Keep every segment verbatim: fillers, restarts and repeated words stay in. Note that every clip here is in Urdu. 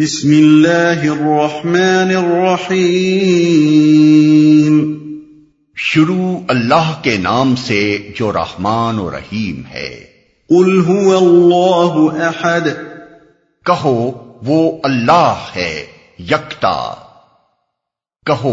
بسم اللہ الرحمن الرحیم، شروع اللہ کے نام سے جو رحمان و رحیم ہے۔ قل هو اللہ احد، کہو وہ اللہ ہے یکتا۔ کہو،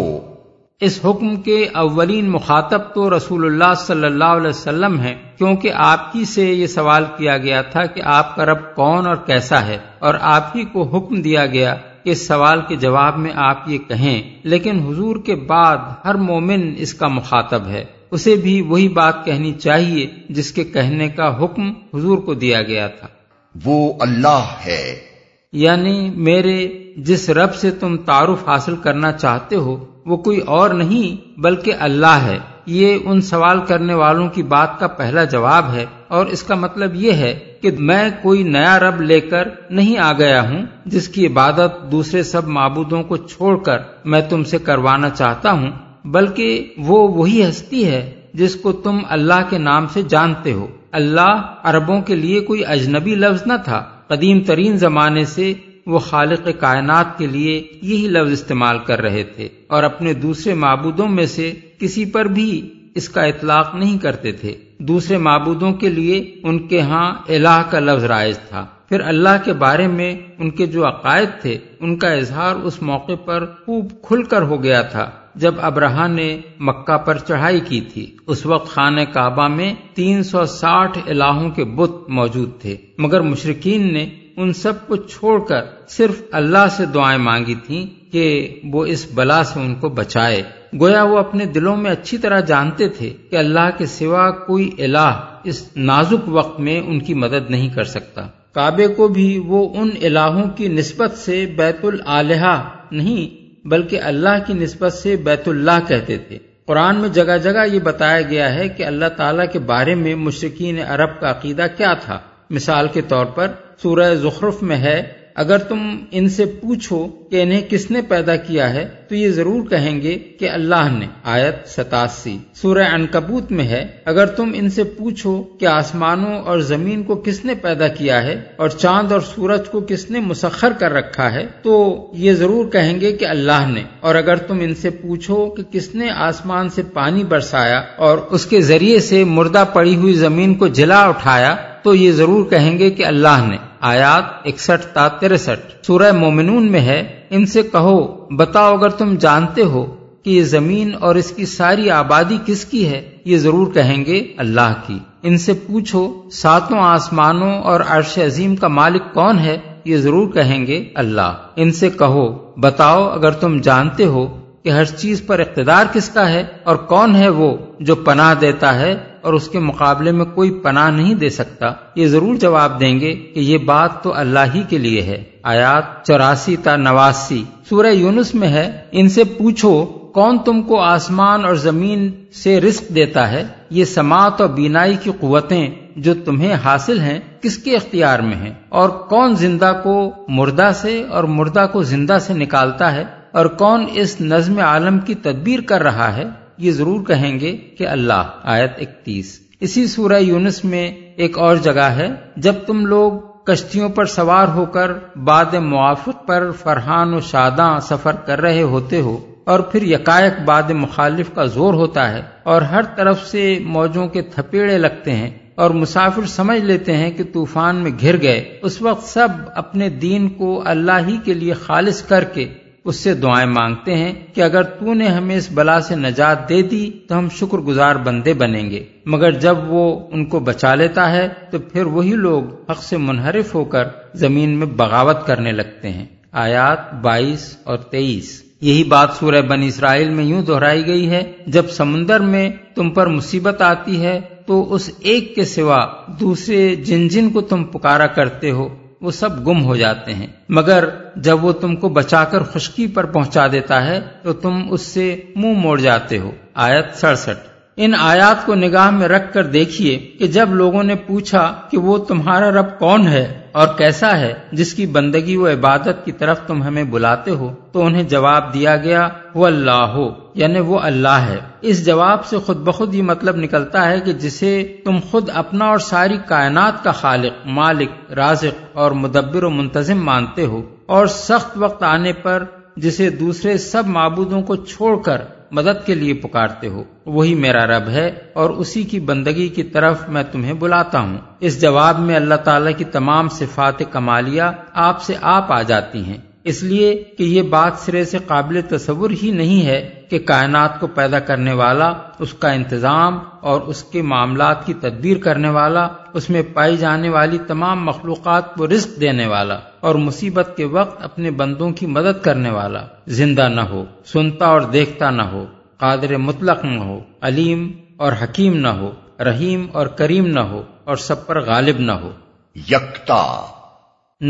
اس حکم کے اولین مخاطب تو رسول اللہ صلی اللہ علیہ وسلم ہیں، کیونکہ آپ ہی سے یہ سوال کیا گیا تھا کہ آپ کا رب کون اور کیسا ہے، اور آپ ہی کو حکم دیا گیا کہ اس سوال کے جواب میں آپ یہ کہیں، لیکن حضور کے بعد ہر مومن اس کا مخاطب ہے، اسے بھی وہی بات کہنی چاہیے جس کے کہنے کا حکم حضور کو دیا گیا تھا۔ وہ اللہ ہے، یعنی میرے جس رب سے تم تعارف حاصل کرنا چاہتے ہو وہ کوئی اور نہیں بلکہ اللہ ہے۔ یہ ان سوال کرنے والوں کی بات کا پہلا جواب ہے، اور اس کا مطلب یہ ہے کہ میں کوئی نیا رب لے کر نہیں آ گیا ہوں جس کی عبادت دوسرے سب معبودوں کو چھوڑ کر میں تم سے کروانا چاہتا ہوں، بلکہ وہ وہی ہستی ہے جس کو تم اللہ کے نام سے جانتے ہو۔ اللہ عربوں کے لیے کوئی اجنبی لفظ نہ تھا، قدیم ترین زمانے سے وہ خالق کائنات کے لیے یہی لفظ استعمال کر رہے تھے، اور اپنے دوسرے معبودوں میں سے کسی پر بھی اس کا اطلاق نہیں کرتے تھے۔ دوسرے معبودوں کے لیے ان کے ہاں الہ کا لفظ رائج تھا۔ پھر اللہ کے بارے میں ان کے جو عقائد تھے ان کا اظہار اس موقع پر خوب کھل کر ہو گیا تھا جب ابرہہ نے مکہ پر چڑھائی کی تھی۔ اس وقت خانہ کعبہ میں تین سو ساٹھ الہوں کے بت موجود تھے، مگر مشرکین نے ان سب کو چھوڑ کر صرف اللہ سے دعائیں مانگی تھیں کہ وہ اس بلا سے ان کو بچائے۔ گویا وہ اپنے دلوں میں اچھی طرح جانتے تھے کہ اللہ کے سوا کوئی الہ اس نازک وقت میں ان کی مدد نہیں کر سکتا۔ کعبے کو بھی وہ ان الہوں کی نسبت سے بیت الالہہ نہیں بلکہ اللہ کی نسبت سے بیت اللہ کہتے تھے۔ قرآن میں جگہ جگہ یہ بتایا گیا ہے کہ اللہ تعالیٰ کے بارے میں مشرکین عرب کا عقیدہ کیا تھا۔ مثال کے طور پر سورہ زخرف میں ہے، اگر تم ان سے پوچھو کہ انہیں کس نے پیدا کیا ہے تو یہ ضرور کہیں گے کہ اللہ نے، آیت ستاسی۔ سورہ عنکبوت میں ہے، اگر تم ان سے پوچھو کہ آسمانوں اور زمین کو کس نے پیدا کیا ہے اور چاند اور سورج کو کس نے مسخر کر رکھا ہے تو یہ ضرور کہیں گے کہ اللہ نے۔ اور اگر تم ان سے پوچھو کہ کس نے آسمان سے پانی برسایا اور اس کے ذریعے سے مردہ پڑی ہوئی زمین کو جلا اٹھایا تو یہ ضرور کہیں گے کہ اللہ نے، آیات اکسٹھ تا ترسٹھ۔ سورہ مومنون میں ہے، ان سے کہو بتاؤ اگر تم جانتے ہو کہ یہ زمین اور اس کی ساری آبادی کس کی ہے، یہ ضرور کہیں گے اللہ کی۔ ان سے پوچھو ساتوں آسمانوں اور عرش عظیم کا مالک کون ہے، یہ ضرور کہیں گے اللہ۔ ان سے کہو بتاؤ اگر تم جانتے ہو کہ ہر چیز پر اقتدار کس کا ہے اور کون ہے وہ جو پناہ دیتا ہے اور اس کے مقابلے میں کوئی پناہ نہیں دے سکتا، یہ ضرور جواب دیں گے کہ یہ بات تو اللہ ہی کے لیے ہے، آیات چوراسی تا نواسی۔ سورہ یونس میں ہے، ان سے پوچھو کون تم کو آسمان اور زمین سے رزق دیتا ہے، یہ سماعت اور بینائی کی قوتیں جو تمہیں حاصل ہیں کس کے اختیار میں ہیں، اور کون زندہ کو مردہ سے اور مردہ کو زندہ سے نکالتا ہے، اور کون اس نظم عالم کی تدبیر کر رہا ہے، یہ ضرور کہیں گے کہ اللہ، آیت اکتیس۔ اسی سورہ یونس میں ایک اور جگہ ہے، جب تم لوگ کشتیوں پر سوار ہو کر باد موافق پر فرحان و شاداں سفر کر رہے ہوتے ہو اور پھر یکایک باد مخالف کا زور ہوتا ہے اور ہر طرف سے موجوں کے تھپیڑے لگتے ہیں اور مسافر سمجھ لیتے ہیں کہ طوفان میں گھر گئے، اس وقت سب اپنے دین کو اللہ ہی کے لیے خالص کر کے اس سے دعائیں مانگتے ہیں کہ اگر تو نے ہمیں اس بلا سے نجات دے دی تو ہم شکر گزار بندے بنیں گے، مگر جب وہ ان کو بچا لیتا ہے تو پھر وہی لوگ حق سے منحرف ہو کر زمین میں بغاوت کرنے لگتے ہیں، آیات بائیس اور تیئیس۔ یہی بات سورہ بنی اسرائیل میں یوں دہرائی گئی ہے، جب سمندر میں تم پر مصیبت آتی ہے تو اس ایک کے سوا دوسرے جن جن کو تم پکارا کرتے ہو وہ سب گم ہو جاتے ہیں، مگر جب وہ تم کو بچا کر خشکی پر پہنچا دیتا ہے تو تم اس سے منہ موڑ جاتے ہو، آیت سڑسٹھ۔ ان آیات کو نگاہ میں رکھ کر دیکھیے کہ جب لوگوں نے پوچھا کہ وہ تمہارا رب کون ہے اور کیسا ہے جس کی بندگی و عبادت کی طرف تم ہمیں بلاتے ہو، تو انہیں جواب دیا گیا وہ اللہ ہو، یعنی وہ اللہ ہے۔ اس جواب سے خود بخود یہ مطلب نکلتا ہے کہ جسے تم خود اپنا اور ساری کائنات کا خالق، مالک، رازق اور مدبر و منتظم مانتے ہو، اور سخت وقت آنے پر جسے دوسرے سب معبودوں کو چھوڑ کر مدد کے لیے پکارتے ہو، وہی میرا رب ہے اور اسی کی بندگی کی طرف میں تمہیں بلاتا ہوں۔ اس جواب میں اللہ تعالیٰ کی تمام صفات کمالیہ آپ سے آپ آ جاتی ہیں، اس لیے کہ یہ بات سرے سے قابل تصور ہی نہیں ہے کہ کائنات کو پیدا کرنے والا، اس کا انتظام اور اس کے معاملات کی تدبیر کرنے والا، اس میں پائی جانے والی تمام مخلوقات کو رزق دینے والا اور مصیبت کے وقت اپنے بندوں کی مدد کرنے والا زندہ نہ ہو، سنتا اور دیکھتا نہ ہو، قادر مطلق نہ ہو، علیم اور حکیم نہ ہو، رحیم اور کریم نہ ہو اور سب پر غالب نہ ہو۔ یکتا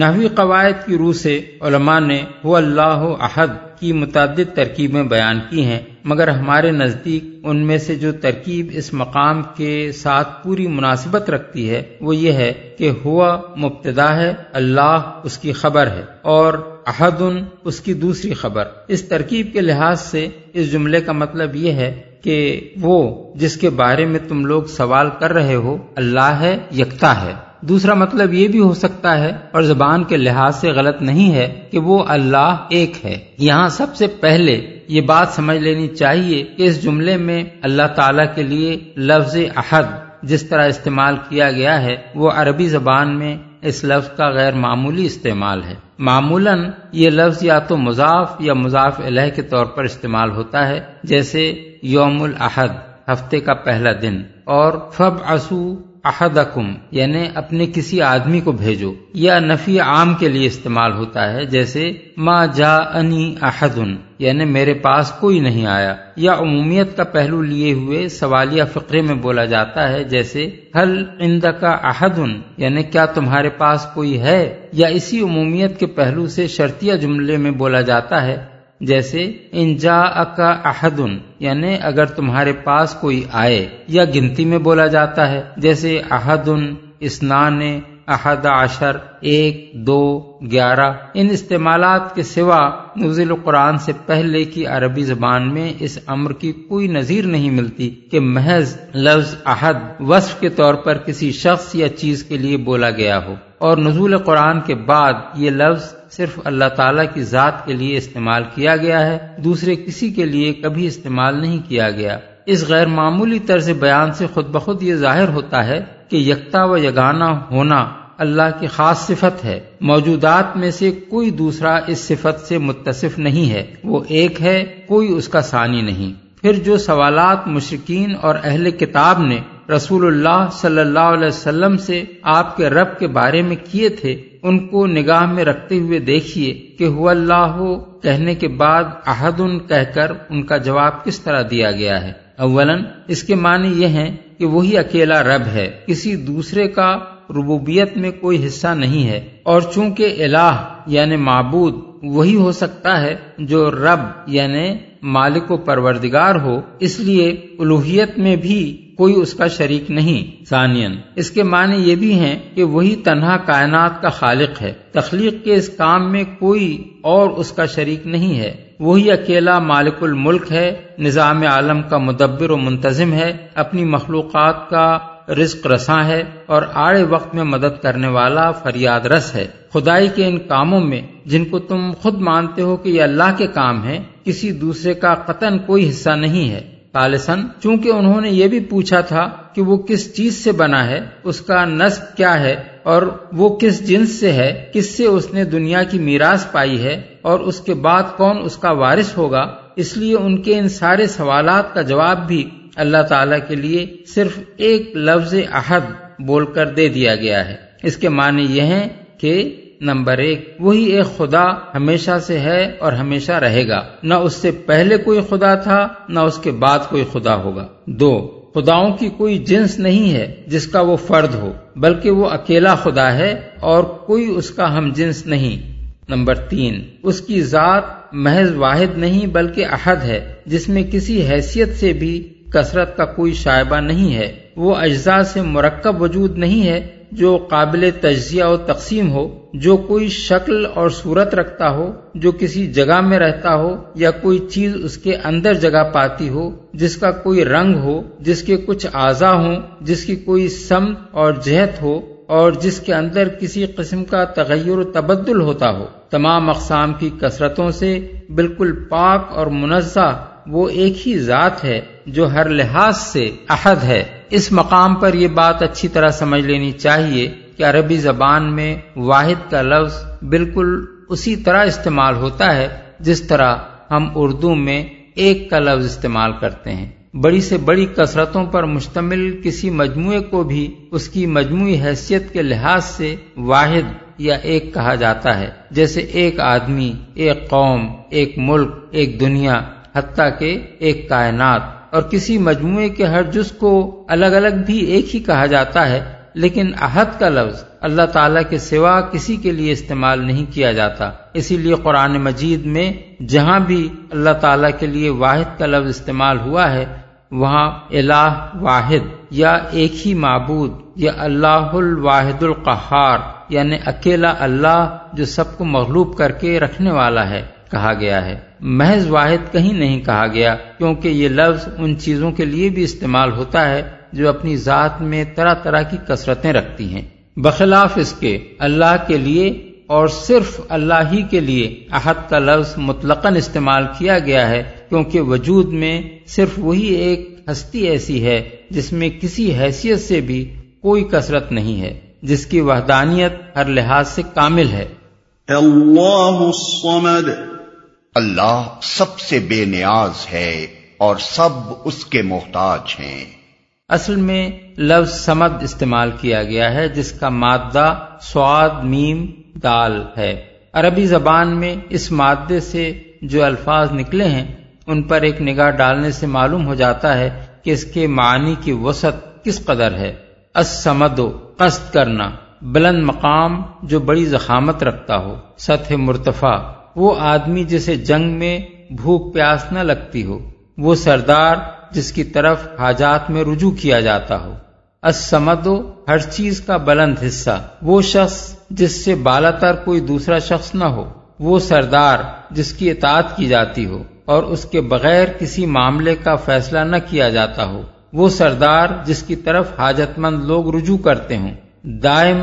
نحوی قواعد کی روح سے علماء نے هو اللہ احد کی متعدد ترکیبیں بیان کی ہیں، مگر ہمارے نزدیک ان میں سے جو ترکیب اس مقام کے ساتھ پوری مناسبت رکھتی ہے وہ یہ ہے کہ ہوا مبتدا ہے، اللہ اس کی خبر ہے اور احد اس کی دوسری خبر۔ اس ترکیب کے لحاظ سے اس جملے کا مطلب یہ ہے کہ وہ جس کے بارے میں تم لوگ سوال کر رہے ہو اللہ ہے، یکتا ہے۔ دوسرا مطلب یہ بھی ہو سکتا ہے اور زبان کے لحاظ سے غلط نہیں ہے کہ وہ اللہ ایک ہے۔ یہاں سب سے پہلے یہ بات سمجھ لینی چاہیے کہ اس جملے میں اللہ تعالیٰ کے لیے لفظ احد جس طرح استعمال کیا گیا ہے وہ عربی زبان میں اس لفظ کا غیر معمولی استعمال ہے۔ معمولاً یہ لفظ یا تو مضاف یا مضاف الیہ کے طور پر استعمال ہوتا ہے، جیسے یوم الاحد ہفتے کا پہلا دن، اور فبعثو احدکم یعنی اپنے کسی آدمی کو بھیجو، یا نفی عام کے لیے استعمال ہوتا ہے، جیسے ما جاءنی احد یعنی میرے پاس کوئی نہیں آیا، یا عمومیت کا پہلو لیے ہوئے سوالیہ فقرے میں بولا جاتا ہے، جیسے حل عندک احد یعنی کیا تمہارے پاس کوئی ہے، یا اسی عمومیت کے پہلو سے شرطیہ جملے میں بولا جاتا ہے، جیسے ان جاءک احد یعنی اگر تمہارے پاس کوئی آئے، یا گنتی میں بولا جاتا ہے، جیسے احد، اثنان، احد عشر، ایک، دو، گیارہ۔ ان استعمالات کے سوا نزول القرآن سے پہلے کی عربی زبان میں اس امر کی کوئی نظیر نہیں ملتی کہ محض لفظ احد وصف کے طور پر کسی شخص یا چیز کے لیے بولا گیا ہو، اور نزول قرآن کے بعد یہ لفظ صرف اللہ تعالیٰ کی ذات کے لیے استعمال کیا گیا ہے، دوسرے کسی کے لیے کبھی استعمال نہیں کیا گیا۔ اس غیر معمولی طرز بیان سے خود بخود یہ ظاہر ہوتا ہے کہ یکتا و یگانہ ہونا اللہ کی خاص صفت ہے، موجودات میں سے کوئی دوسرا اس صفت سے متصف نہیں ہے، وہ ایک ہے، کوئی اس کا ثانی نہیں۔ پھر جو سوالات مشرکین اور اہل کتاب نے رسول اللہ صلی اللہ علیہ وسلم سے آپ کے رب کے بارے میں کیے تھے، ان کو نگاہ میں رکھتے ہوئے دیکھیے کہ هو اللہ کہنے کے بعد احد کہہ کر ان کا جواب کس طرح دیا گیا ہے۔ اولاً اس کے معنی یہ ہیں کہ وہی اکیلا رب ہے، کسی دوسرے کا ربوبیت میں کوئی حصہ نہیں ہے، اور چونکہ الہ یعنی معبود وہی ہو سکتا ہے جو رب یعنی مالک و پروردگار ہو، اس لیے الوہیت میں بھی کوئی اس کا شریک نہیں۔ ثانیاً اس کے معنی یہ بھی ہیں کہ وہی تنہا کائنات کا خالق ہے، تخلیق کے اس کام میں کوئی اور اس کا شریک نہیں ہے، وہی اکیلا مالک الملک ہے، نظام عالم کا مدبر و منتظم ہے، اپنی مخلوقات کا رزق رساں ہے اور آڑے وقت میں مدد کرنے والا فریاد رس ہے۔ خدائی کے ان کاموں میں جن کو تم خود مانتے ہو کہ یہ اللہ کے کام ہیں، کسی دوسرے کا قطعاً کوئی حصہ نہیں ہے۔ ثالثاً چونکہ انہوں نے یہ بھی پوچھا تھا کہ وہ کس چیز سے بنا ہے، اس کا نسب کیا ہے اور وہ کس جنس سے ہے، کس سے اس نے دنیا کی میراث پائی ہے اور اس کے بعد کون اس کا وارث ہوگا، اس لیے ان کے ان سارے سوالات کا جواب بھی اللہ تعالیٰ کے لیے صرف ایک لفظ احد بول کر دے دیا گیا ہے۔ اس کے معنی یہ ہیں کہ نمبر ایک، وہی ایک خدا ہمیشہ سے ہے اور ہمیشہ رہے گا، نہ اس سے پہلے کوئی خدا تھا نہ اس کے بعد کوئی خدا ہوگا۔ دو، خداؤں کی کوئی جنس نہیں ہے جس کا وہ فرد ہو، بلکہ وہ اکیلا خدا ہے اور کوئی اس کا ہم جنس نہیں۔ نمبر تین، اس کی ذات محض واحد نہیں بلکہ احد ہے، جس میں کسی حیثیت سے بھی کثرت کا کوئی شائبہ نہیں ہے، وہ اجزاء سے مرکب وجود نہیں ہے جو قابل تجزیہ و تقسیم ہو، جو کوئی شکل اور صورت رکھتا ہو، جو کسی جگہ میں رہتا ہو یا کوئی چیز اس کے اندر جگہ پاتی ہو، جس کا کوئی رنگ ہو، جس کے کچھ اعضاء ہوں، جس کی کوئی سمت اور جہت ہو اور جس کے اندر کسی قسم کا تغیر و تبدل ہوتا ہو۔ تمام اقسام کی کثرتوں سے بالکل پاک اور منزہ وہ ایک ہی ذات ہے جو ہر لحاظ سے احد ہے۔ اس مقام پر یہ بات اچھی طرح سمجھ لینی چاہیے کہ عربی زبان میں واحد کا لفظ بالکل اسی طرح استعمال ہوتا ہے جس طرح ہم اردو میں ایک کا لفظ استعمال کرتے ہیں۔ بڑی سے بڑی کثرتوں پر مشتمل کسی مجموعے کو بھی اس کی مجموعی حیثیت کے لحاظ سے واحد یا ایک کہا جاتا ہے، جیسے ایک آدمی، ایک قوم، ایک ملک، ایک دنیا، حتیٰ کہ ایک کائنات۔ اور کسی مجموعے کے ہر جز کو الگ الگ بھی ایک ہی کہا جاتا ہے، لیکن احد کا لفظ اللہ تعالیٰ کے سوا کسی کے لیے استعمال نہیں کیا جاتا۔ اسی لیے قرآن مجید میں جہاں بھی اللہ تعالیٰ کے لیے واحد کا لفظ استعمال ہوا ہے، وہاں الہ واحد یا ایک ہی معبود یا اللہ الواحد القہار یعنی اکیلا اللہ جو سب کو مغلوب کر کے رکھنے والا ہے کہا گیا ہے، محض واحد کہیں نہیں کہا گیا، کیونکہ یہ لفظ ان چیزوں کے لیے بھی استعمال ہوتا ہے جو اپنی ذات میں طرح طرح کی کثرتیں رکھتی ہیں۔ بخلاف اس کے اللہ کے لیے اور صرف اللہ ہی کے لیے احد کا لفظ مطلقاً استعمال کیا گیا ہے، کیونکہ وجود میں صرف وہی ایک ہستی ایسی ہے جس میں کسی حیثیت سے بھی کوئی کثرت نہیں ہے، جس کی وحدانیت ہر لحاظ سے کامل ہے۔ اللہ الصمد، اللہ سب سے بے نیاز ہے اور سب اس کے محتاج ہیں۔ اصل میں لفظ سمد استعمال کیا گیا ہے جس کا مادہ سواد میم دال ہے۔ عربی زبان میں اس مادے سے جو الفاظ نکلے ہیں ان پر ایک نگاہ ڈالنے سے معلوم ہو جاتا ہے کہ اس کے معنی کی وسعت کس قدر ہے۔ الصمد قصد کرنا، بلند مقام جو بڑی ضخامت رکھتا ہو، سطح مرتفع، وہ آدمی جسے جنگ میں بھوک پیاس نہ لگتی ہو، وہ سردار جس کی طرف حاجات میں رجوع کیا جاتا ہو۔ الصمد ہر چیز کا بلند حصہ، وہ شخص جس سے بالاتر کوئی دوسرا شخص نہ ہو، وہ سردار جس کی اطاعت کی جاتی ہو اور اس کے بغیر کسی معاملے کا فیصلہ نہ کیا جاتا ہو، وہ سردار جس کی طرف حاجت مند لوگ رجوع کرتے ہوں۔ دائم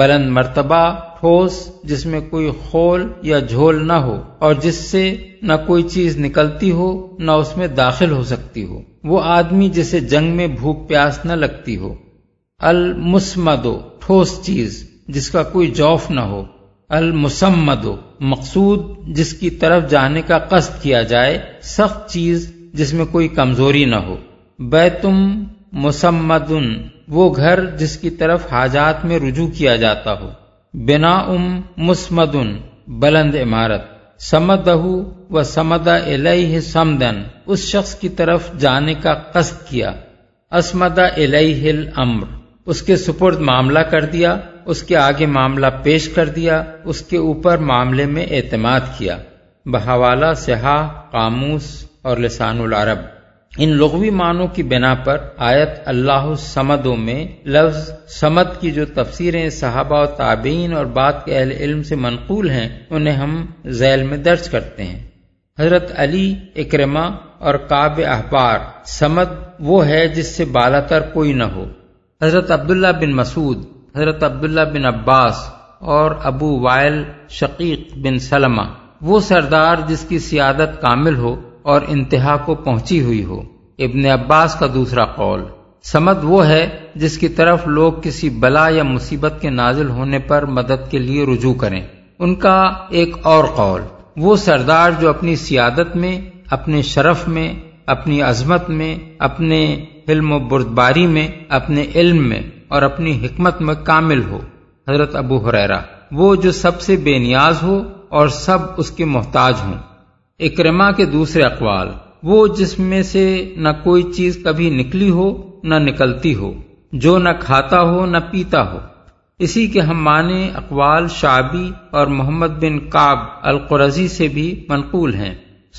بلند مرتبہ، ٹھوس جس میں کوئی خول یا جھول نہ ہو اور جس سے نہ کوئی چیز نکلتی ہو نہ اس میں داخل ہو سکتی ہو، وہ آدمی جسے جنگ میں بھوک پیاس نہ لگتی ہو۔ المسمدو ٹھوس چیز جس کا کوئی جوف نہ ہو۔ المسمدو مقصود جس کی طرف جانے کا قصد کیا جائے، سخت چیز جس میں کوئی کمزوری نہ ہو۔ بیتم مسمدن وہ گھر جس کی طرف حاجات میں رجوع کیا جاتا ہو۔ بنا ام مسمدن بلند عمارت۔ سمدہ و سمد الیہ سمدن اس شخص کی طرف جانے کا قصد کیا۔ اسمد الیہ الامر اس کے سپرد معاملہ کر دیا، اس کے آگے معاملہ پیش کر دیا، اس کے اوپر معاملے میں اعتماد کیا۔ بحوالہ صحاح، قاموس اور لسان العرب۔ ان لغوی معنوں کی بنا پر آیت اللہ الصمدو میں لفظ سمد کی جو تفسیریں صحابہ و تابعین اور بعد کے اہل علم سے منقول ہیں انہیں ہم ذیل میں درج کرتے ہیں۔ حضرت علی، اکرمہ اور کعب احبار، سمد وہ ہے جس سے بالاتر کوئی نہ ہو۔ حضرت عبداللہ بن مسعود، حضرت عبداللہ بن عباس اور ابو وائل شقیق بن سلمہ، وہ سردار جس کی سیادت کامل ہو اور انتہا کو پہنچی ہوئی ہو۔ ابن عباس کا دوسرا قول، سمد وہ ہے جس کی طرف لوگ کسی بلا یا مصیبت کے نازل ہونے پر مدد کے لیے رجوع کریں۔ ان کا ایک اور قول، وہ سردار جو اپنی سیادت میں، اپنے شرف میں، اپنی عظمت میں، اپنے حلم و بردباری میں، اپنے علم میں اور اپنی حکمت میں کامل ہو۔ حضرت ابو ہریرہ، وہ جو سب سے بے نیاز ہو اور سب اس کے محتاج ہوں۔ اکرمہ کے دوسرے اقوال، وہ جس میں سے نہ کوئی چیز کبھی نکلی ہو نہ نکلتی ہو، جو نہ کھاتا ہو نہ پیتا ہو۔ اسی کے ہم معنی اقوال شعبی اور محمد بن کعب القرظی سے بھی منقول ہیں۔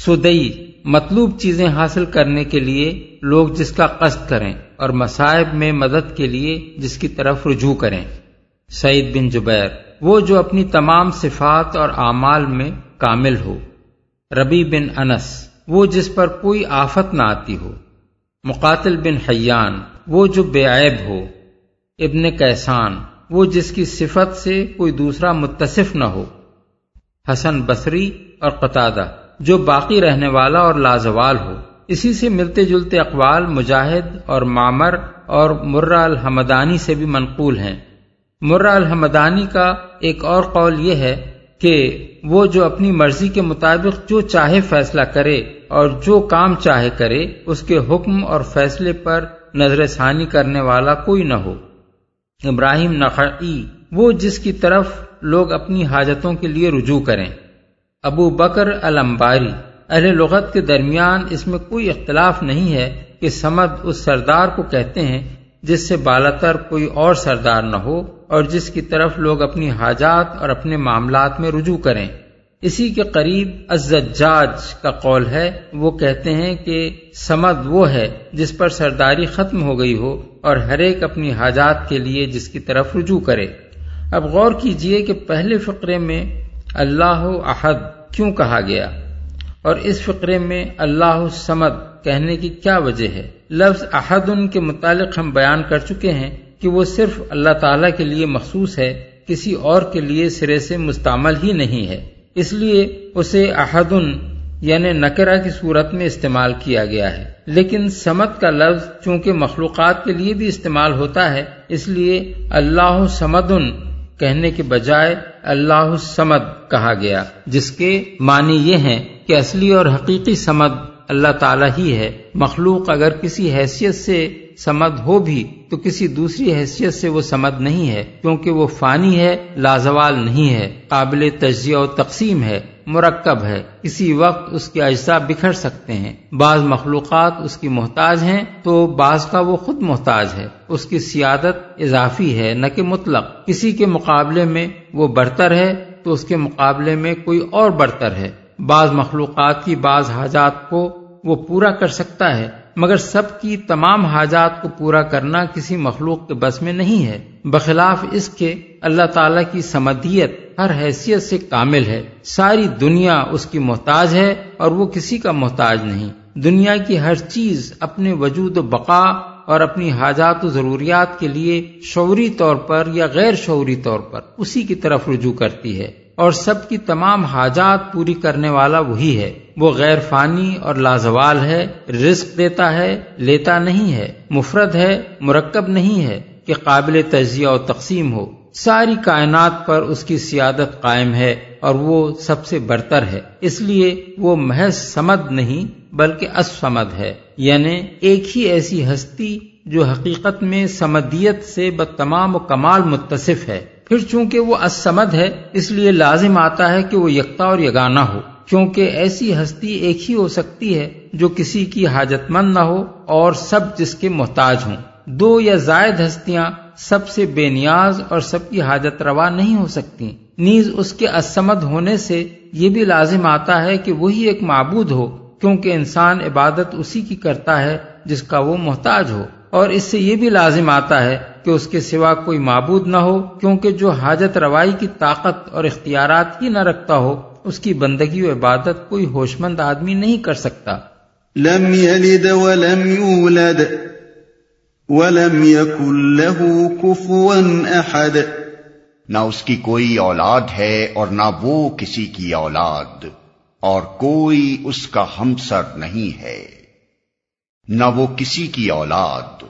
سدئی مطلوب چیزیں حاصل کرنے کے لیے لوگ جس کا قصد کریں اور مصائب میں مدد کے لیے جس کی طرف رجوع کریں۔ سعید بن جبیر، وہ جو اپنی تمام صفات اور اعمال میں کامل ہو۔ ربی بن انس، وہ جس پر کوئی آفت نہ آتی ہو۔ مقاتل بن حیان، وہ جو بے عیب ہو۔ ابن کیسان، وہ جس کی صفت سے کوئی دوسرا متصف نہ ہو۔ حسن بصری اور قتادہ، جو باقی رہنے والا اور لازوال ہو۔ اسی سے ملتے جلتے اقوال مجاہد اور معمر اور مرہ الحمدانی سے بھی منقول ہیں۔ مرہ الحمدانی کا ایک اور قول یہ ہے کہ وہ جو اپنی مرضی کے مطابق جو چاہے فیصلہ کرے اور جو کام چاہے کرے، اس کے حکم اور فیصلے پر نظر ثانی کرنے والا کوئی نہ ہو۔ ابراہیم نخعی، وہ جس کی طرف لوگ اپنی حاجتوں کے لیے رجوع کریں۔ ابو بکر الانباری، اہل لغت کے درمیان اس میں کوئی اختلاف نہیں ہے کہ سمد اس سردار کو کہتے ہیں جس سے بالاتر کوئی اور سردار نہ ہو اور جس کی طرف لوگ اپنی حاجات اور اپنے معاملات میں رجوع کریں۔ اسی کے قریب الزجاج کا قول ہے، وہ کہتے ہیں کہ سمد وہ ہے جس پر سرداری ختم ہو گئی ہو اور ہر ایک اپنی حاجات کے لیے جس کی طرف رجوع کرے۔ اب غور کیجئے کہ پہلے فقرے میں اللہ احد کیوں کہا گیا اور اس فقرے میں اللہ سمد کہنے کی کیا وجہ ہے؟ لفظ احد ان کے متعلق ہم بیان کر چکے ہیں کہ وہ صرف اللہ تعالیٰ کے لیے مخصوص ہے، کسی اور کے لیے سرے سے مستعمل ہی نہیں ہے، اس لیے اسے احد یعنی نکرہ کی صورت میں استعمال کیا گیا ہے۔ لیکن سمد کا لفظ چونکہ مخلوقات کے لیے بھی استعمال ہوتا ہے، اس لیے اللہ سمد کہنے کے بجائے اللہ سمد کہا گیا، جس کے معنی یہ ہیں کہ اصلی اور حقیقی سمد اللہ تعالیٰ ہی ہے۔ مخلوق اگر کسی حیثیت سے سمد ہو بھی تو کسی دوسری حیثیت سے وہ سمد نہیں ہے، کیونکہ وہ فانی ہے، لازوال نہیں ہے، قابل تجزیہ و تقسیم ہے، مرکب ہے، کسی وقت اس کے اجزاء بکھر سکتے ہیں۔ بعض مخلوقات اس کی محتاج ہیں تو بعض کا وہ خود محتاج ہے۔ اس کی سیادت اضافی ہے نہ کہ مطلق۔ کسی کے مقابلے میں وہ برتر ہے تو اس کے مقابلے میں کوئی اور برتر ہے۔ بعض مخلوقات کی بعض حاجات کو وہ پورا کر سکتا ہے، مگر سب کی تمام حاجات کو پورا کرنا کسی مخلوق کے بس میں نہیں ہے۔ بخلاف اس کے اللہ تعالیٰ کی سمدیت ہر حیثیت سے کامل ہے، ساری دنیا اس کی محتاج ہے اور وہ کسی کا محتاج نہیں۔ دنیا کی ہر چیز اپنے وجود و بقا اور اپنی حاجات و ضروریات کے لیے شعوری طور پر یا غیر شعوری طور پر اسی کی طرف رجوع کرتی ہے، اور سب کی تمام حاجات پوری کرنے والا وہی ہے۔ وہ غیر فانی اور لازوال ہے، رزق دیتا ہے، لیتا نہیں ہے، مفرد ہے، مرکب نہیں ہے کہ قابل تجزیہ و تقسیم ہو۔ ساری کائنات پر اس کی سیادت قائم ہے اور وہ سب سے برتر ہے، اس لیے وہ محض سمد نہیں بلکہ الصمد ہے، یعنی ایک ہی ایسی ہستی جو حقیقت میں سمدیت سے بتمام و کمال متصف ہے۔ پھر چونکہ وہ الصمد ہے، اس لیے لازم آتا ہے کہ وہ یکتا اور یگانہ ہو، کیونکہ ایسی ہستی ایک ہی ہو سکتی ہے جو کسی کی حاجت مند نہ ہو اور سب جس کے محتاج ہوں۔ دو یا زائد ہستیاں سب سے بے نیاز اور سب کی حاجت روا نہیں ہو سکتی۔ نیز اس کے الصمد ہونے سے یہ بھی لازم آتا ہے کہ وہی ایک معبود ہو، کیونکہ انسان عبادت اسی کی کرتا ہے جس کا وہ محتاج ہو، اور اس سے یہ بھی لازم آتا ہے کہ اس کے سوا کوئی معبود نہ ہو، کیونکہ جو حاجت روائی کی طاقت اور اختیارات ہی نہ رکھتا ہو، اس کی بندگی و عبادت کوئی ہوشمند آدمی نہیں کر سکتا۔ لم یلد ولم یولد ولم یکن لہ کفوا احد، نہ اس کی کوئی اولاد ہے اور نہ وہ کسی کی اولاد، اور کوئی اس کا ہمسر نہیں ہے، نہ وہ کسی کی اولاد۔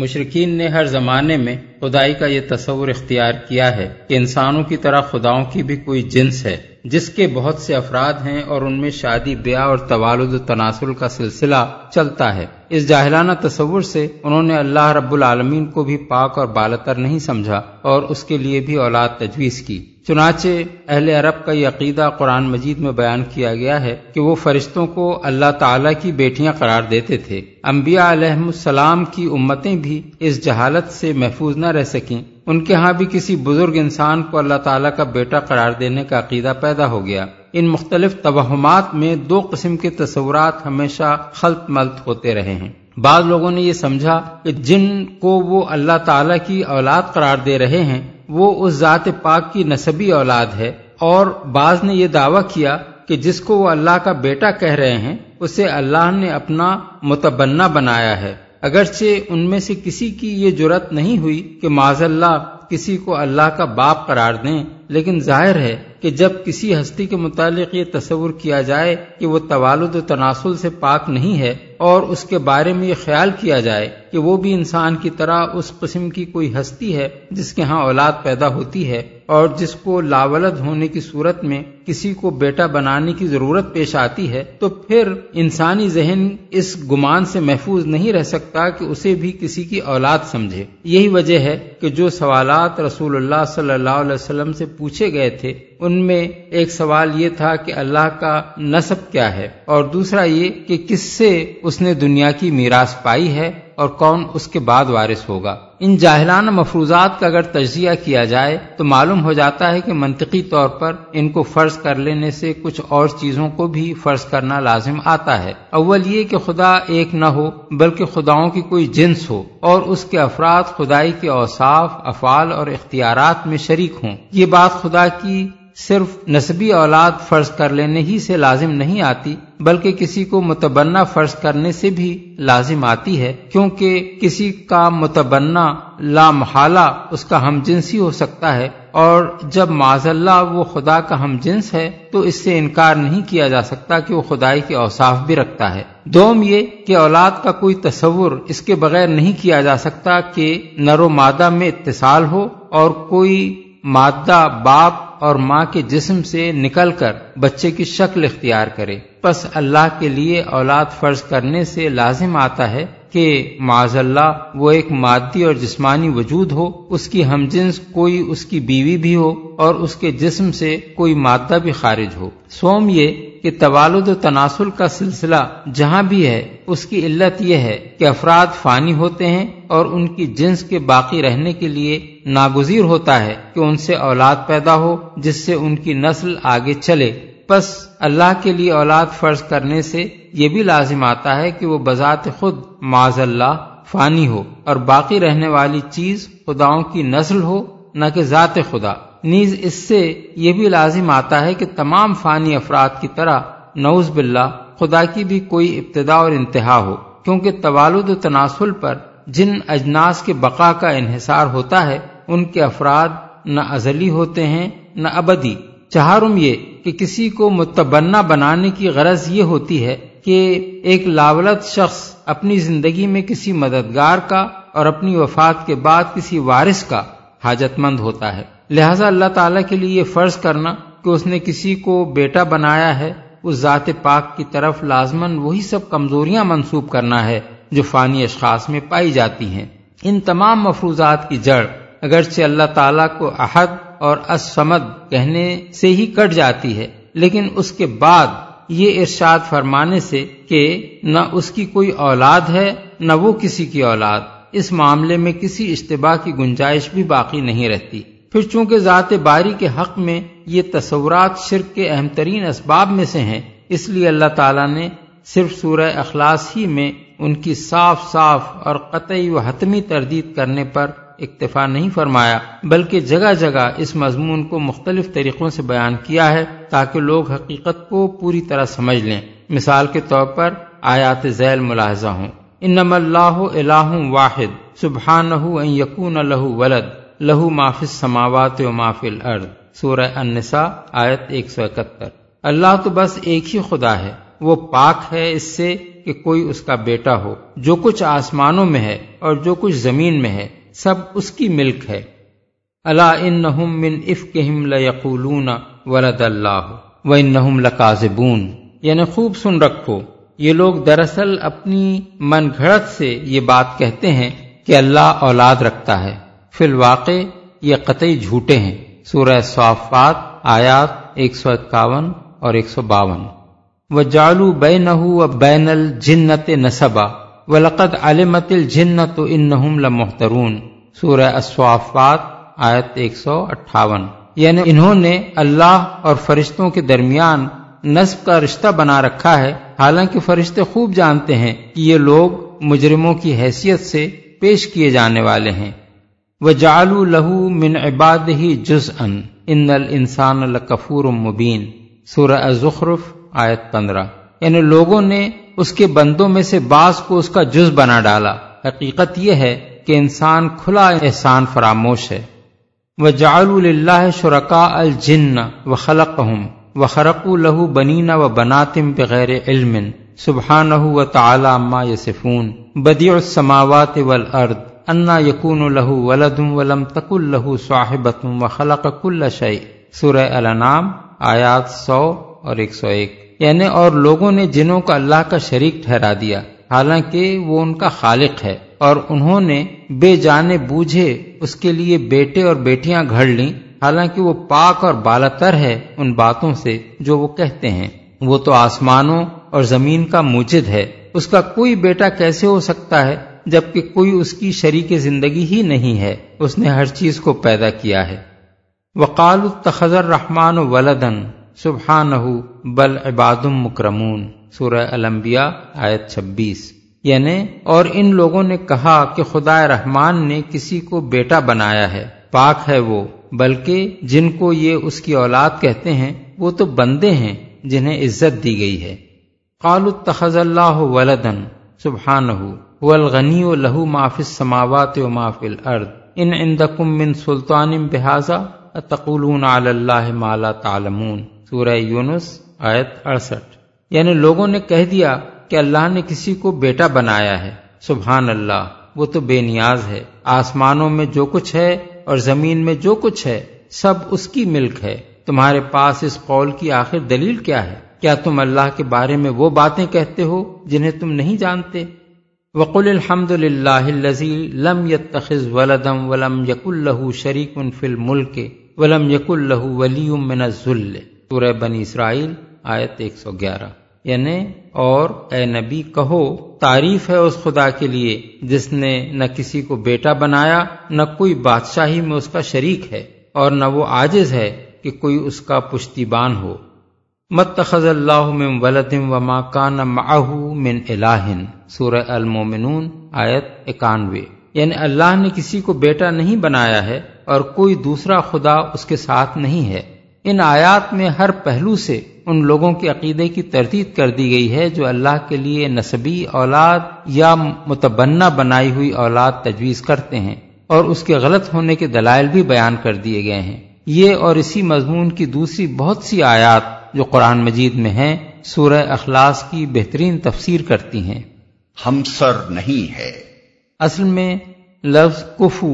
مشرکین نے ہر زمانے میں خدائی کا یہ تصور اختیار کیا ہے کہ انسانوں کی طرح خداؤں کی بھی کوئی جنس ہے جس کے بہت سے افراد ہیں، اور ان میں شادی بیاہ اور توالد و تناسل کا سلسلہ چلتا ہے۔ اس جاہلانہ تصور سے انہوں نے اللہ رب العالمین کو بھی پاک اور بالاتر نہیں سمجھا اور اس کے لیے بھی اولاد تجویز کی۔ چنانچہ اہل عرب کا یہ عقیدہ قرآن مجید میں بیان کیا گیا ہے کہ وہ فرشتوں کو اللہ تعالیٰ کی بیٹیاں قرار دیتے تھے۔ انبیاء علیہم السلام کی امتیں بھی اس جہالت سے محفوظ نہ رہ سکیں، ان کے ہاں بھی کسی بزرگ انسان کو اللہ تعالیٰ کا بیٹا قرار دینے کا عقیدہ پیدا ہو گیا۔ ان مختلف توہمات میں دو قسم کے تصورات ہمیشہ خلط ملط ہوتے رہے ہیں۔ بعض لوگوں نے یہ سمجھا کہ جن کو وہ اللہ تعالیٰ کی اولاد قرار دے رہے ہیں وہ اس ذات پاک کی نسبی اولاد ہے، اور بعض نے یہ دعویٰ کیا کہ جس کو وہ اللہ کا بیٹا کہہ رہے ہیں اسے اللہ نے اپنا متبنہ بنایا ہے، اگرچہ ان میں سے کسی کی یہ جرأت نہیں ہوئی کہ معاذ اللہ کسی کو اللہ کا باپ قرار دیں، لیکن ظاہر ہے کہ جب کسی ہستی کے متعلق یہ تصور کیا جائے کہ وہ توالد و تناسل سے پاک نہیں ہے، اور اس کے بارے میں یہ خیال کیا جائے کہ وہ بھی انسان کی طرح اس قسم کی کوئی ہستی ہے جس کے ہاں اولاد پیدا ہوتی ہے اور جس کو لاولد ہونے کی صورت میں کسی کو بیٹا بنانے کی ضرورت پیش آتی ہے، تو پھر انسانی ذہن اس گمان سے محفوظ نہیں رہ سکتا کہ اسے بھی کسی کی اولاد سمجھے۔ یہی وجہ ہے کہ جو سوالات رسول اللہ صلی اللہ علیہ وسلم سے پوچھے گئے تھے ان میں ایک سوال یہ تھا کہ اللہ کا نسب کیا ہے، اور دوسرا یہ کہ کس سے اس نے دنیا کی میراث پائی ہے اور کون اس کے بعد وارث ہوگا۔ ان جاہلانہ مفروضات کا اگر تجزیہ کیا جائے تو معلوم ہو جاتا ہے کہ منطقی طور پر ان کو فرض کر لینے سے کچھ اور چیزوں کو بھی فرض کرنا لازم آتا ہے۔ اول یہ کہ خدا ایک نہ ہو بلکہ خداؤں کی کوئی جنس ہو اور اس کے افراد خدائی کے اوصاف، افعال اور اختیارات میں شریک ہوں۔ یہ بات خدا کی صرف نسبی اولاد فرض کر لینے ہی سے لازم نہیں آتی بلکہ کسی کو متبنہ فرض کرنے سے بھی لازم آتی ہے، کیونکہ کسی کا متبنہ لا محالہ اس کا ہم جنسی ہو سکتا ہے، اور جب معاذ اللہ وہ خدا کا ہم جنس ہے تو اس سے انکار نہیں کیا جا سکتا کہ وہ خدائی کے اوصاف بھی رکھتا ہے۔ دوم یہ کہ اولاد کا کوئی تصور اس کے بغیر نہیں کیا جا سکتا کہ نر و مادہ میں اتصال ہو اور کوئی مادہ باپ اور ماں کے جسم سے نکل کر بچے کی شکل اختیار کرے، پس اللہ کے لیے اولاد فرض کرنے سے لازم آتا ہے کہ معاذ اللہ وہ ایک مادی اور جسمانی وجود ہو، اس کی ہم جنس کوئی اس کی بیوی بھی ہو اور اس کے جسم سے کوئی مادہ بھی خارج ہو۔ سوم یہ کہ توالد و تناسل کا سلسلہ جہاں بھی ہے اس کی علت یہ ہے کہ افراد فانی ہوتے ہیں اور ان کی جنس کے باقی رہنے کے لیے ناگزیر ہوتا ہے کہ ان سے اولاد پیدا ہو جس سے ان کی نسل آگے چلے، پس اللہ کے لیے اولاد فرض کرنے سے یہ بھی لازم آتا ہے کہ وہ بذات خود معاذ اللہ فانی ہو اور باقی رہنے والی چیز خداؤں کی نسل ہو نہ کہ ذات خدا۔ نیز اس سے یہ بھی لازم آتا ہے کہ تمام فانی افراد کی طرح نعوذ باللہ خدا کی بھی کوئی ابتدا اور انتہا ہو، کیونکہ توالد و تناسل پر جن اجناس کے بقا کا انحصار ہوتا ہے ان کے افراد نہ ازلی ہوتے ہیں نہ ابدی۔ چہارم یہ کہ کسی کو متبنہ بنانے کی غرض یہ ہوتی ہے کہ ایک لاولد شخص اپنی زندگی میں کسی مددگار کا اور اپنی وفات کے بعد کسی وارث کا حاجت مند ہوتا ہے، لہذا اللہ تعالیٰ کے لیے یہ فرض کرنا کہ اس نے کسی کو بیٹا بنایا ہے، اس ذات پاک کی طرف لازماً وہی سب کمزوریاں منسوب کرنا ہے جو فانی اشخاص میں پائی جاتی ہیں۔ ان تمام مفروضات کی جڑ اگرچہ اللہ تعالیٰ کو احد اور الصمد کہنے سے ہی کٹ جاتی ہے، لیکن اس کے بعد یہ ارشاد فرمانے سے کہ نہ اس کی کوئی اولاد ہے نہ وہ کسی کی اولاد، اس معاملے میں کسی اشتباہ کی گنجائش بھی باقی نہیں رہتی۔ پھر چونکہ ذات باری کے حق میں یہ تصورات شرک کے اہم ترین اسباب میں سے ہیں، اس لیے اللہ تعالیٰ نے صرف سورہ اخلاص ہی میں ان کی صاف صاف اور قطعی و حتمی تردید کرنے پر اکتفا نہیں فرمایا، بلکہ جگہ جگہ اس مضمون کو مختلف طریقوں سے بیان کیا ہے تاکہ لوگ حقیقت کو پوری طرح سمجھ لیں۔ مثال کے طور پر آیات ذیل ملاحظہ ہوں، انما اللہ الہ واحد سبحانہ ان یکون لہ ولد لہ ما فی السماوات و ما فی الارض، سورہ النساء آیت ایک سو اکہتر۔ اللہ تو بس ایک ہی خدا ہے، وہ پاک ہے اس سے کہ کوئی اس کا بیٹا ہو، جو کچھ آسمانوں میں ہے اور جو کچھ زمین میں ہے سب اس کی ملک ہے۔ الا انہم من افکہم لیقولون ولد اللہ وانہم لکاذبون، یعنی خوب سن رکھو، یہ لوگ دراصل اپنی من گھڑت سے یہ بات کہتے ہیں کہ اللہ اولاد رکھتا ہے، فی الواقع یہ قطعی جھوٹے ہیں، سورہ صافات آیات ایک سو اکاون اور ایک سو باون۔ وجعلوا بینہ وبین الجنۃ نسبا وَلَقَدْ عَلِمَتِ الْجِنَّةُ إِنَّهُمْ لَمُحْتَرُونَ، سورہ الصافات آیت ایک سو اٹھاون۔ یعنی انہوں نے اللہ اور فرشتوں کے درمیان نسب کا رشتہ بنا رکھا ہے، حالانکہ فرشتے خوب جانتے ہیں کہ یہ لوگ مجرموں کی حیثیت سے پیش کیے جانے والے ہیں۔ وَجَعَلُوا لَهُ مِنْ عِبَادِهِ جُزْءًا إِنَّ الْإِنسَانَ لَكَفُورٌ مُبِينٌ، سورہ الزخرف آیت پندرہ۔ یعنی لوگوں نے اس کے بندوں میں سے بعض کو اس کا جز بنا ڈالا، حقیقت یہ ہے کہ انسان کھلا احسان فراموش ہے۔ وَجَعَلُوا لِلَّهِ شُرَكَاءَ الْجِنَّ وَخَلَقَهُمْ وَخَرَقُوا لَهُ بَنِينَ وَبَنَاتٍ بِغَيْرِ عِلْمٍ سُبْحَانَهُ وَتَعَالَى عَمَّا يَصِفُونَ بَدِيعُ السَّمَاوَاتِ وَالْأَرْضِ انا یکون له ولد ولم تکن له صاحبۃ وخلق کل شیء، سورہ الانعام آیات سو اور ایک سو ایک۔ یعنی اور لوگوں نے جنوں کو اللہ کا شریک ٹھہرا دیا، حالانکہ وہ ان کا خالق ہے، اور انہوں نے بے جانے بوجھے اس کے لیے بیٹے اور بیٹیاں گھڑ لیں، حالانکہ وہ پاک اور بالاتر ہے ان باتوں سے جو وہ کہتے ہیں۔ وہ تو آسمانوں اور زمین کا موجد ہے، اس کا کوئی بیٹا کیسے ہو سکتا ہے جبکہ کوئی اس کی شریک زندگی ہی نہیں ہے، اس نے ہر چیز کو پیدا کیا ہے۔ وقال اتخذ الرحمن ولدا سبحانہ بل عباد مکرمون، سورہ الانبیاء آیت چھبیس۔ یعنی اور ان لوگوں نے کہا کہ خدا رحمان نے کسی کو بیٹا بنایا ہے، پاک ہے وہ، بلکہ جن کو یہ اس کی اولاد کہتے ہیں وہ تو بندے ہیں جنہیں عزت دی گئی ہے۔ قال اتخذ اللہ ولدا سبحانہ هو الغنی له ما فی السماوات و ما فی الارض ان عندکم من سلطان بهذا اتقولون علی اللہ ما لا تعلمون، سورہ یونس آیت اڑسٹھ۔ یعنی لوگوں نے کہہ دیا کہ اللہ نے کسی کو بیٹا بنایا ہے، سبحان اللہ، وہ تو بے نیاز ہے، آسمانوں میں جو کچھ ہے اور زمین میں جو کچھ ہے سب اس کی ملک ہے، تمہارے پاس اس قول کی آخر دلیل کیا ہے؟ کیا تم اللہ کے بارے میں وہ باتیں کہتے ہو جنہیں تم نہیں جانتے؟ وَقُلِ الْحَمْدُ لِلَّهِ الَّذِي لَمْ يَتَّخِذْ وَلَدًا وَلَمْ يَكُنْ لَهُ شَرِيكٌ فِي الْمُلْكِ وَلَمْ يَكُنْ لَهُ وَلِيٌّ مِّنَ الذُّلِّ، سورہ بنی اسرائیل آیت ایک سو گیارہ۔ یعنی اور اے نبی کہو، تعریف ہے اس خدا کے لیے جس نے نہ کسی کو بیٹا بنایا، نہ کوئی بادشاہی میں اس کا شریک ہے، اور نہ وہ عاجز ہے کہ کوئی اس کا پشتیبان ہو۔ متخذ اللہ من ولد وما کان معہ من الہ، سورہ المومنون آیت اکانوے۔ یعنی اللہ نے کسی کو بیٹا نہیں بنایا ہے اور کوئی دوسرا خدا اس کے ساتھ نہیں ہے۔ ان آیات میں ہر پہلو سے ان لوگوں کے عقیدے کی تردید کر دی گئی ہے جو اللہ کے لیے نسبی اولاد یا متبنہ بنائی ہوئی اولاد تجویز کرتے ہیں، اور اس کے غلط ہونے کے دلائل بھی بیان کر دیے گئے ہیں۔ یہ اور اسی مضمون کی دوسری بہت سی آیات جو قرآن مجید میں ہیں سورہ اخلاص کی بہترین تفسیر کرتی ہیں۔ ہمسر نہیں ہے، اصل میں لفظ کفو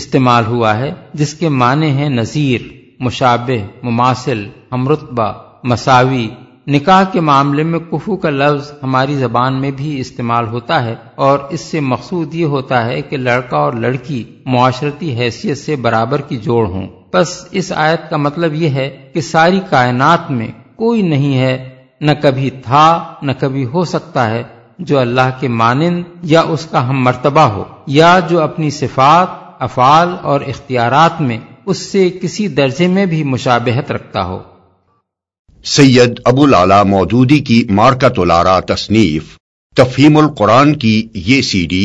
استعمال ہوا ہے جس کے معنی ہیں نظیر، مشابہ، مماثل، ہمرتبہ، مساوی۔ نکاح کے معاملے میں کفو کا لفظ ہماری زبان میں بھی استعمال ہوتا ہے، اور اس سے مقصود یہ ہوتا ہے کہ لڑکا اور لڑکی معاشرتی حیثیت سے برابر کی جوڑ ہوں۔ بس اس آیت کا مطلب یہ ہے کہ ساری کائنات میں کوئی نہیں ہے، نہ کبھی تھا نہ کبھی ہو سکتا ہے، جو اللہ کے مانند یا اس کا ہم مرتبہ ہو، یا جو اپنی صفات، افعال اور اختیارات میں اس سے کسی درجے میں بھی مشابہت رکھتا ہو۔ سید ابو العلا مودودی کی معرکۃ الآراء تصنیف تفہیم القرآن کی یہ سی ڈی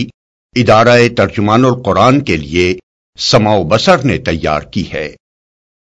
ادارہ ترجمان القرآن کے لیے سماع و بصر نے تیار کی ہے۔